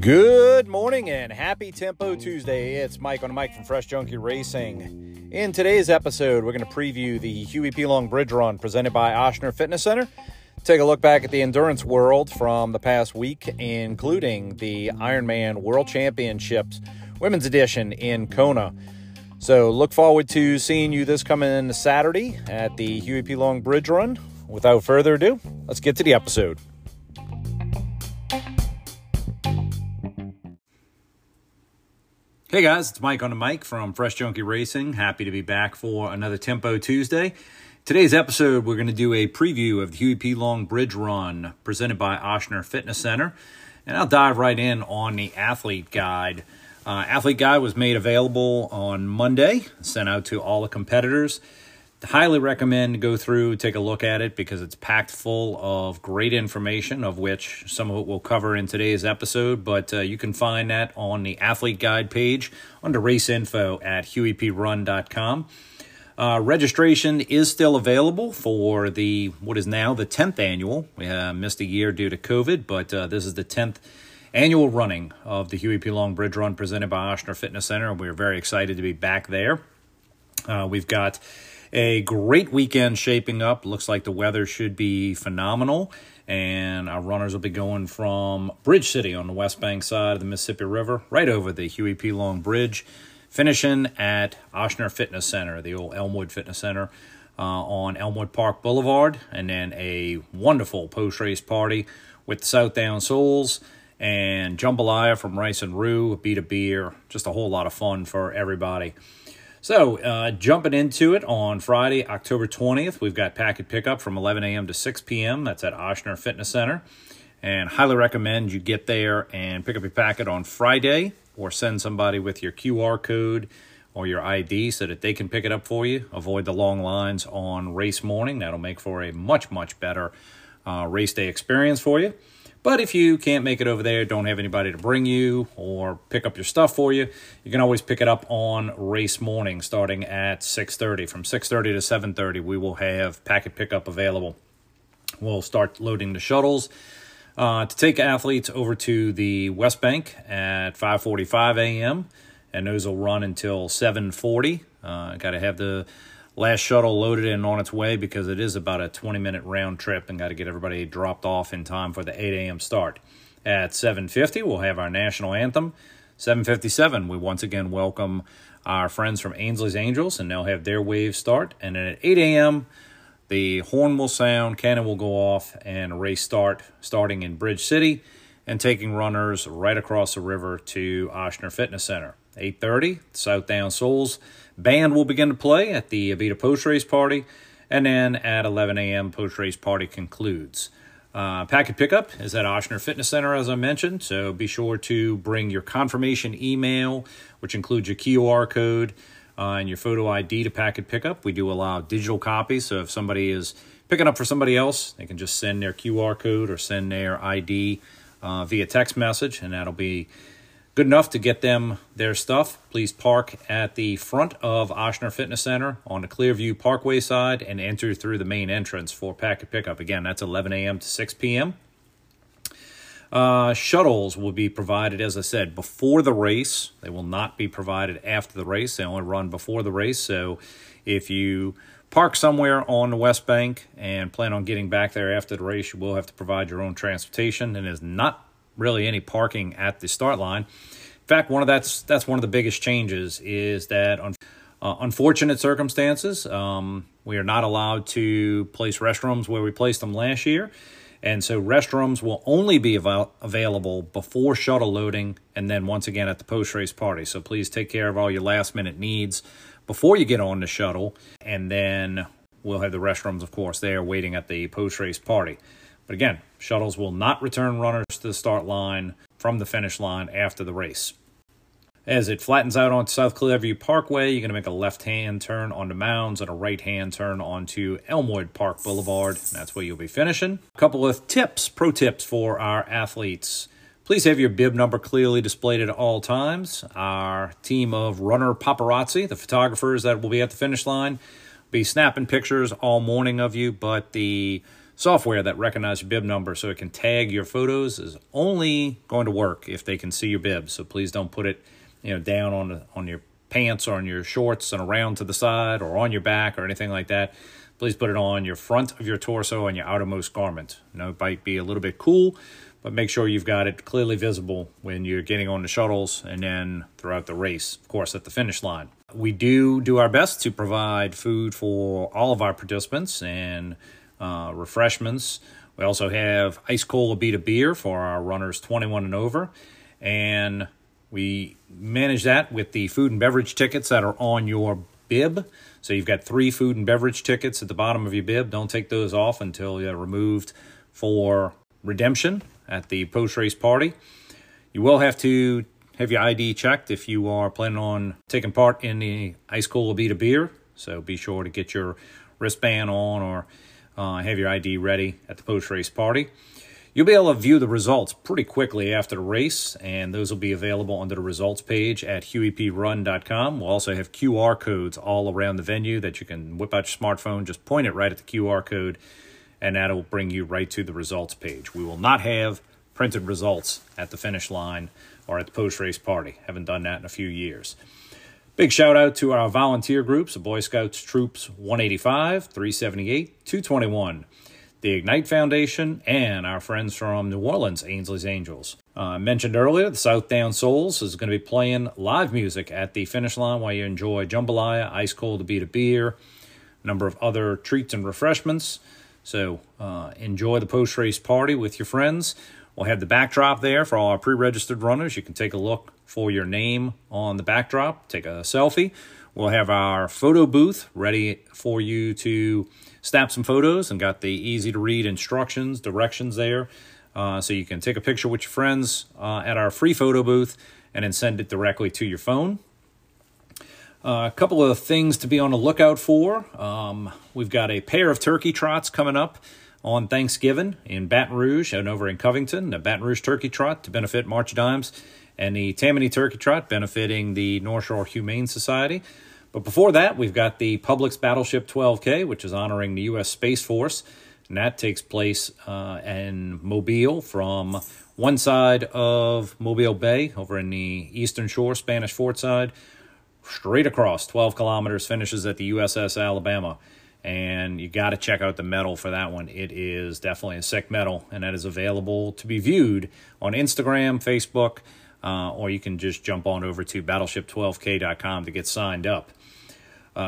Good morning and happy Tempo Tuesday. It's Mike on the Mic from Fresh Junkie Racing. In today's episode, we're going to preview the Huey P. Long Bridge Run presented by Ochsner Fitness Center. Take a look back at the endurance world from the past week, including the Ironman World Championships Women's Edition in Kona. So look forward to seeing you this coming Saturday at the Huey P. Long Bridge Run. Without further ado, let's get to the episode. Hey guys, it's Mike on the Mic from Fresh Junkie Racing. Happy to be back for another Tempo Tuesday. Today's episode, we're going to do a preview of the Huey P. Long Bridge Run presented by Ochsner Fitness Center. And I'll dive right in on the athlete guide. Athlete guide was made available on Monday, sent out to all the competitors. Highly recommend go through, take a look at it because it's packed full of great information, of which some of it we'll cover in today's episode, but you can find that on the athlete guide page under race info at hueyprun.com. Registration is still available for what is now the 10th annual. We missed a year due to COVID, but this is the 10th annual running of the Huey P. Long Bridge Run presented by Ochsner Fitness Center, and we're very excited to be back there. We've got a great weekend shaping up. Looks like the weather should be phenomenal, and our runners will be going from Bridge City on the west bank side of the Mississippi River right over the Huey P. Long Bridge, finishing at Ochsner Fitness Center, the old Elmwood Fitness Center on Elmwood Park Boulevard, and then a wonderful post-race party with South Down Souls and jambalaya from Rice and Rue, Abita Beer, just a whole lot of fun for everybody. So, jumping into it, on Friday, October 20th, we've got packet pickup from 11 a.m. to 6 p.m. That's at Ochsner Fitness Center. And highly recommend you get there and pick up your packet on Friday or send somebody with your QR code or your ID so that they can pick it up for you. Avoid the long lines on race morning. That'll make for a much, much better race day experience for you. But if you can't make it over there, don't have anybody to bring you or pick up your stuff for you, you can always pick it up on race morning starting at 6:30. From 6:30 to 7:30, we will have packet pickup available. We'll start loading the shuttles to take athletes over to the West Bank at 5:45 a.m., and those will run until 7:40. Got to have the last shuttle loaded and on its way because it is about a 20-minute round trip, and got to get everybody dropped off in time for the 8 a.m. start. At 7:50, we'll have our national anthem. 7:57, we once again welcome our friends from Ainsley's Angels, and they'll have their wave start. And then at 8 a.m., the horn will sound, cannon will go off, and race starting in Bridge City and taking runners right across the river to Ochsner Fitness Center. 8:30, South Down Souls band will begin to play at the Abita post-race party, and then at 11 a.m., post-race party concludes. Packet pickup is at Ochsner Fitness Center, as I mentioned, so be sure to bring your confirmation email, which includes your QR code and your photo ID to packet pickup. We do allow digital copies, so if somebody is picking up for somebody else, they can just send their QR code or send their ID via text message, and that'll be good enough to get them their stuff. Please park at the front of Ochsner Fitness Center on the Clearview Parkway side and enter through the main entrance for packet pickup. Again, that's 11 a.m. to 6 p.m. Shuttles will be provided, as I said, before the race. They will not be provided after the race. They only run before the race. So if you park somewhere on the West Bank and plan on getting back there after the race, you will have to provide your own transportation, and is not really any parking at the start line. In fact, that's one of the biggest changes is that on unfortunate circumstances, we are not allowed to place restrooms where we placed them last year. And so restrooms will only be available before shuttle loading and then once again at the post-race party. So please take care of all your last-minute needs before you get on the shuttle. And then we'll have the restrooms, of course, there waiting at the post-race party. But again, shuttles will not return runners to the start line from the finish line after the race. As it flattens out onto South Clearview Parkway, you're going to make a left-hand turn onto Mounds and a right-hand turn onto Elmwood Park Boulevard. That's where you'll be finishing. A couple of pro tips for our athletes. Please have your bib number clearly displayed at all times. Our team of runner paparazzi, the photographers that will be at the finish line, will be snapping pictures all morning of you, but the software that recognizes your bib number so it can tag your photos is only going to work if they can see your bib. So please don't put it, down on your pants or on your shorts and around to the side or on your back or anything like that. Please put it on your front of your torso and your outermost garment. It might be a little bit cool, but make sure you've got it clearly visible when you're getting on the shuttles and then throughout the race, of course, at the finish line. We do our best to provide food for all of our participants and refreshments. We also have ice cold Abita beer for our runners 21 and over. And we manage that with the food and beverage tickets that are on your bib. So you've got 3 food and beverage tickets at the bottom of your bib. Don't take those off until you're removed for redemption at the post-race party. You will have to have your ID checked if you are planning on taking part in the Ice Cold Abita beer. So be sure to get your wristband on or have your ID ready at the post-race party. You'll be able to view the results pretty quickly after the race, and those will be available under the results page at hueyprun.com. We'll also have QR codes all around the venue that you can whip out your smartphone, just point it right at the QR code, and that'll bring you right to the results page. We will not have printed results at the finish line or at the post-race party. Haven't done that in a few years. Big shout-out to our volunteer groups, the Boy Scouts Troops 185, 378, 221, the Ignite Foundation, and our friends from New Orleans, Ainsley's Angels. I mentioned earlier, the South Down Souls is going to be playing live music at the finish line while you enjoy jambalaya, ice cold Abita beer, a number of other treats and refreshments. So enjoy the post-race party with your friends. We'll have the backdrop there for all our pre-registered runners. You can take a look for your name on the backdrop, take a selfie. We'll have our photo booth ready for you to snap some photos, and got the easy-to-read directions there. So you can take a picture with your friends at our free photo booth and then send it directly to your phone. A couple of things to be on the lookout for. We've got a pair of turkey trots coming up on Thanksgiving in Baton Rouge and over in Covington. The Baton Rouge turkey trot to benefit March Dimes and the Tammany turkey trot benefiting the North Shore Humane Society. But before that, we've got the Publix Battleship 12K, which is honoring the U.S. Space Force. And that takes place in Mobile from one side of Mobile Bay over in the eastern shore, Spanish Fort side, straight across 12 kilometers, finishes at the USS Alabama. And you got to check out the medal for that one. It is definitely a sick medal, and that is available to be viewed on Instagram, Facebook, or you can just jump on over to battleship12k.com to get signed up.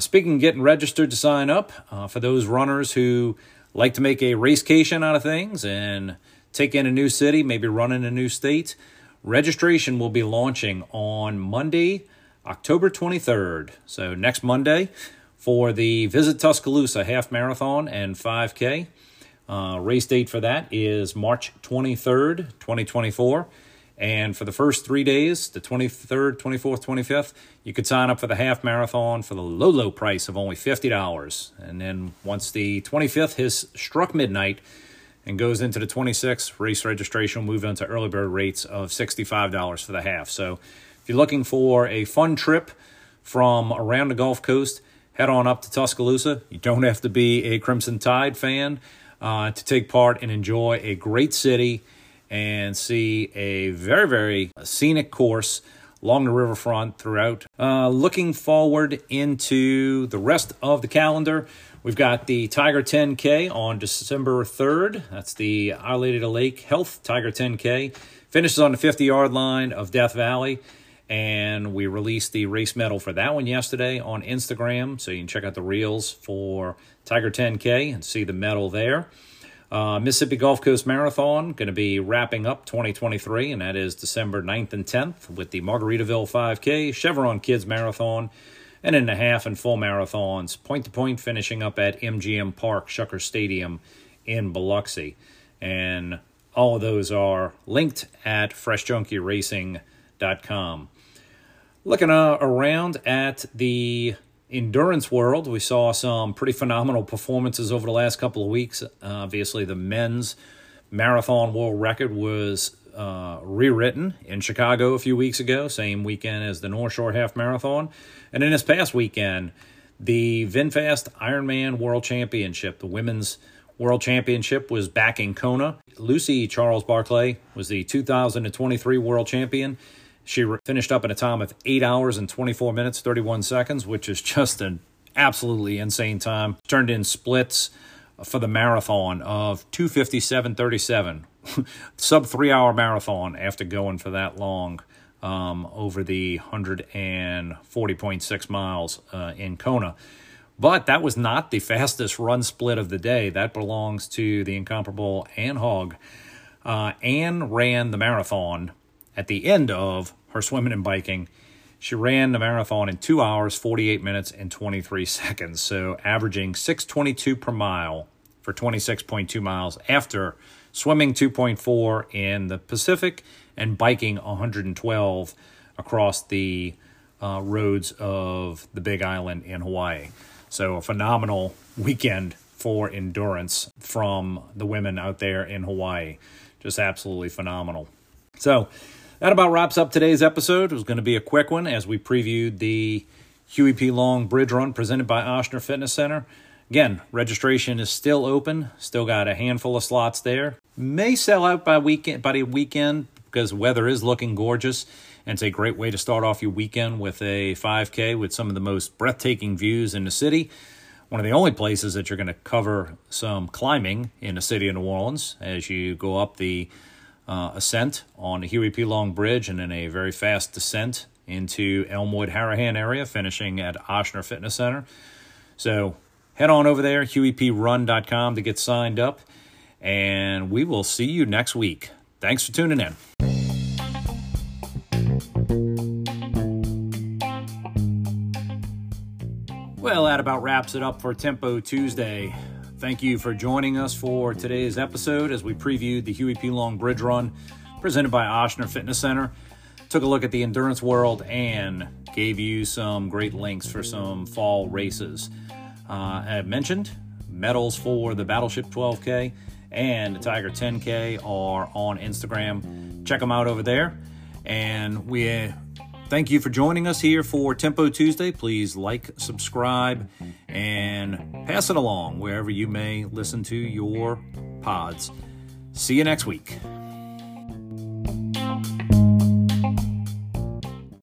Speaking of getting registered to sign up, for those runners who like to make a racecation out of things and take in a new city, maybe run in a new state, registration will be launching on Monday, October 23rd, so next Monday, for the Visit Tuscaloosa Half Marathon and 5K. Race date for that is March 23rd, 2024. And for the first 3 days, the 23rd, 24th, 25th, you could sign up for the half marathon for the low, low price of only $50. And then once the 25th has struck midnight and goes into the 26th, race registration will move into early bird rates of $65 for the half. So if you're looking for a fun trip from around the Gulf Coast, head on up to Tuscaloosa. You don't have to be a Crimson Tide fan to take part and enjoy a great city and see a very, very scenic course along the riverfront throughout. Looking forward into the rest of the calendar, we've got the Tiger 10K on December 3rd. That's the Our Lady of the Lake Health Tiger 10K. Finishes on the 50-yard line of Death Valley. And we released the race medal for that one yesterday on Instagram. So you can check out the reels for Tiger 10K and see the medal there. Mississippi Gulf Coast Marathon going to be wrapping up 2023, and that is December 9th and 10th with the Margaritaville 5K, Chevron Kids Marathon, and then the half and full marathons, point-to-point, finishing up at MGM Park, Shucker Stadium in Biloxi. And all of those are linked at freshjunkieracinglink.com. Looking around at the endurance world, we saw some pretty phenomenal performances over the last couple of weeks. Obviously, the men's marathon world record was rewritten in Chicago a few weeks ago, same weekend as the North Shore Half Marathon. And then this past weekend, the VinFast Ironman World Championship, the women's World Championship was back in Kona. Lucy Charles Barclay was the 2023 World Champion. She finished up in a time of 8 hours and 24 minutes, 31 seconds, which is just an absolutely insane time. Turned in splits for the marathon of 2:57:37, sub 3-hour marathon after going for that long over the 140.6 miles in Kona. But that was not the fastest run split of the day. That belongs to the incomparable Ann Hogg. Ann ran the marathon at the end of her swimming and biking. She ran the marathon in 2 hours, 48 minutes, and 23 seconds, so averaging 6:22 per mile for 26.2 miles after swimming 2.4 in the Pacific and biking 112 across the roads of the Big Island in Hawaii. So a phenomenal weekend for endurance from the women out there in Hawaii. Just absolutely phenomenal. So that about wraps up today's episode. It was going to be a quick one as we previewed the Huey P. Long Bridge Run presented by Ochsner Fitness Center. Again, registration is still open. Still got a handful of slots there. May sell out by the weekend because the weather is looking gorgeous. And it's a great way to start off your weekend with a 5K with some of the most breathtaking views in the city. One of the only places that you're going to cover some climbing in the city of New Orleans as you go up the ascent on the Huey P. Long Bridge and then a very fast descent into Elmwood-Harahan area, finishing at Ochsner Fitness Center. So head on over there, hueyprun.com, to get signed up. And we will see you next week. Thanks for tuning in. Well, that about wraps it up for Tempo Tuesday. Thank you for joining us for today's episode as we previewed the Huey P. Long Bridge Run presented by Ochsner Fitness Center, took a look at the endurance world, and gave you some great links for some fall races. I mentioned medals for the Battleship 12K and the Tiger 10K are on Instagram. Check them out over there. And we thank you for joining us here for Tempo Tuesday. Please like, subscribe, and pass it along wherever you may listen to your pods. See you next week.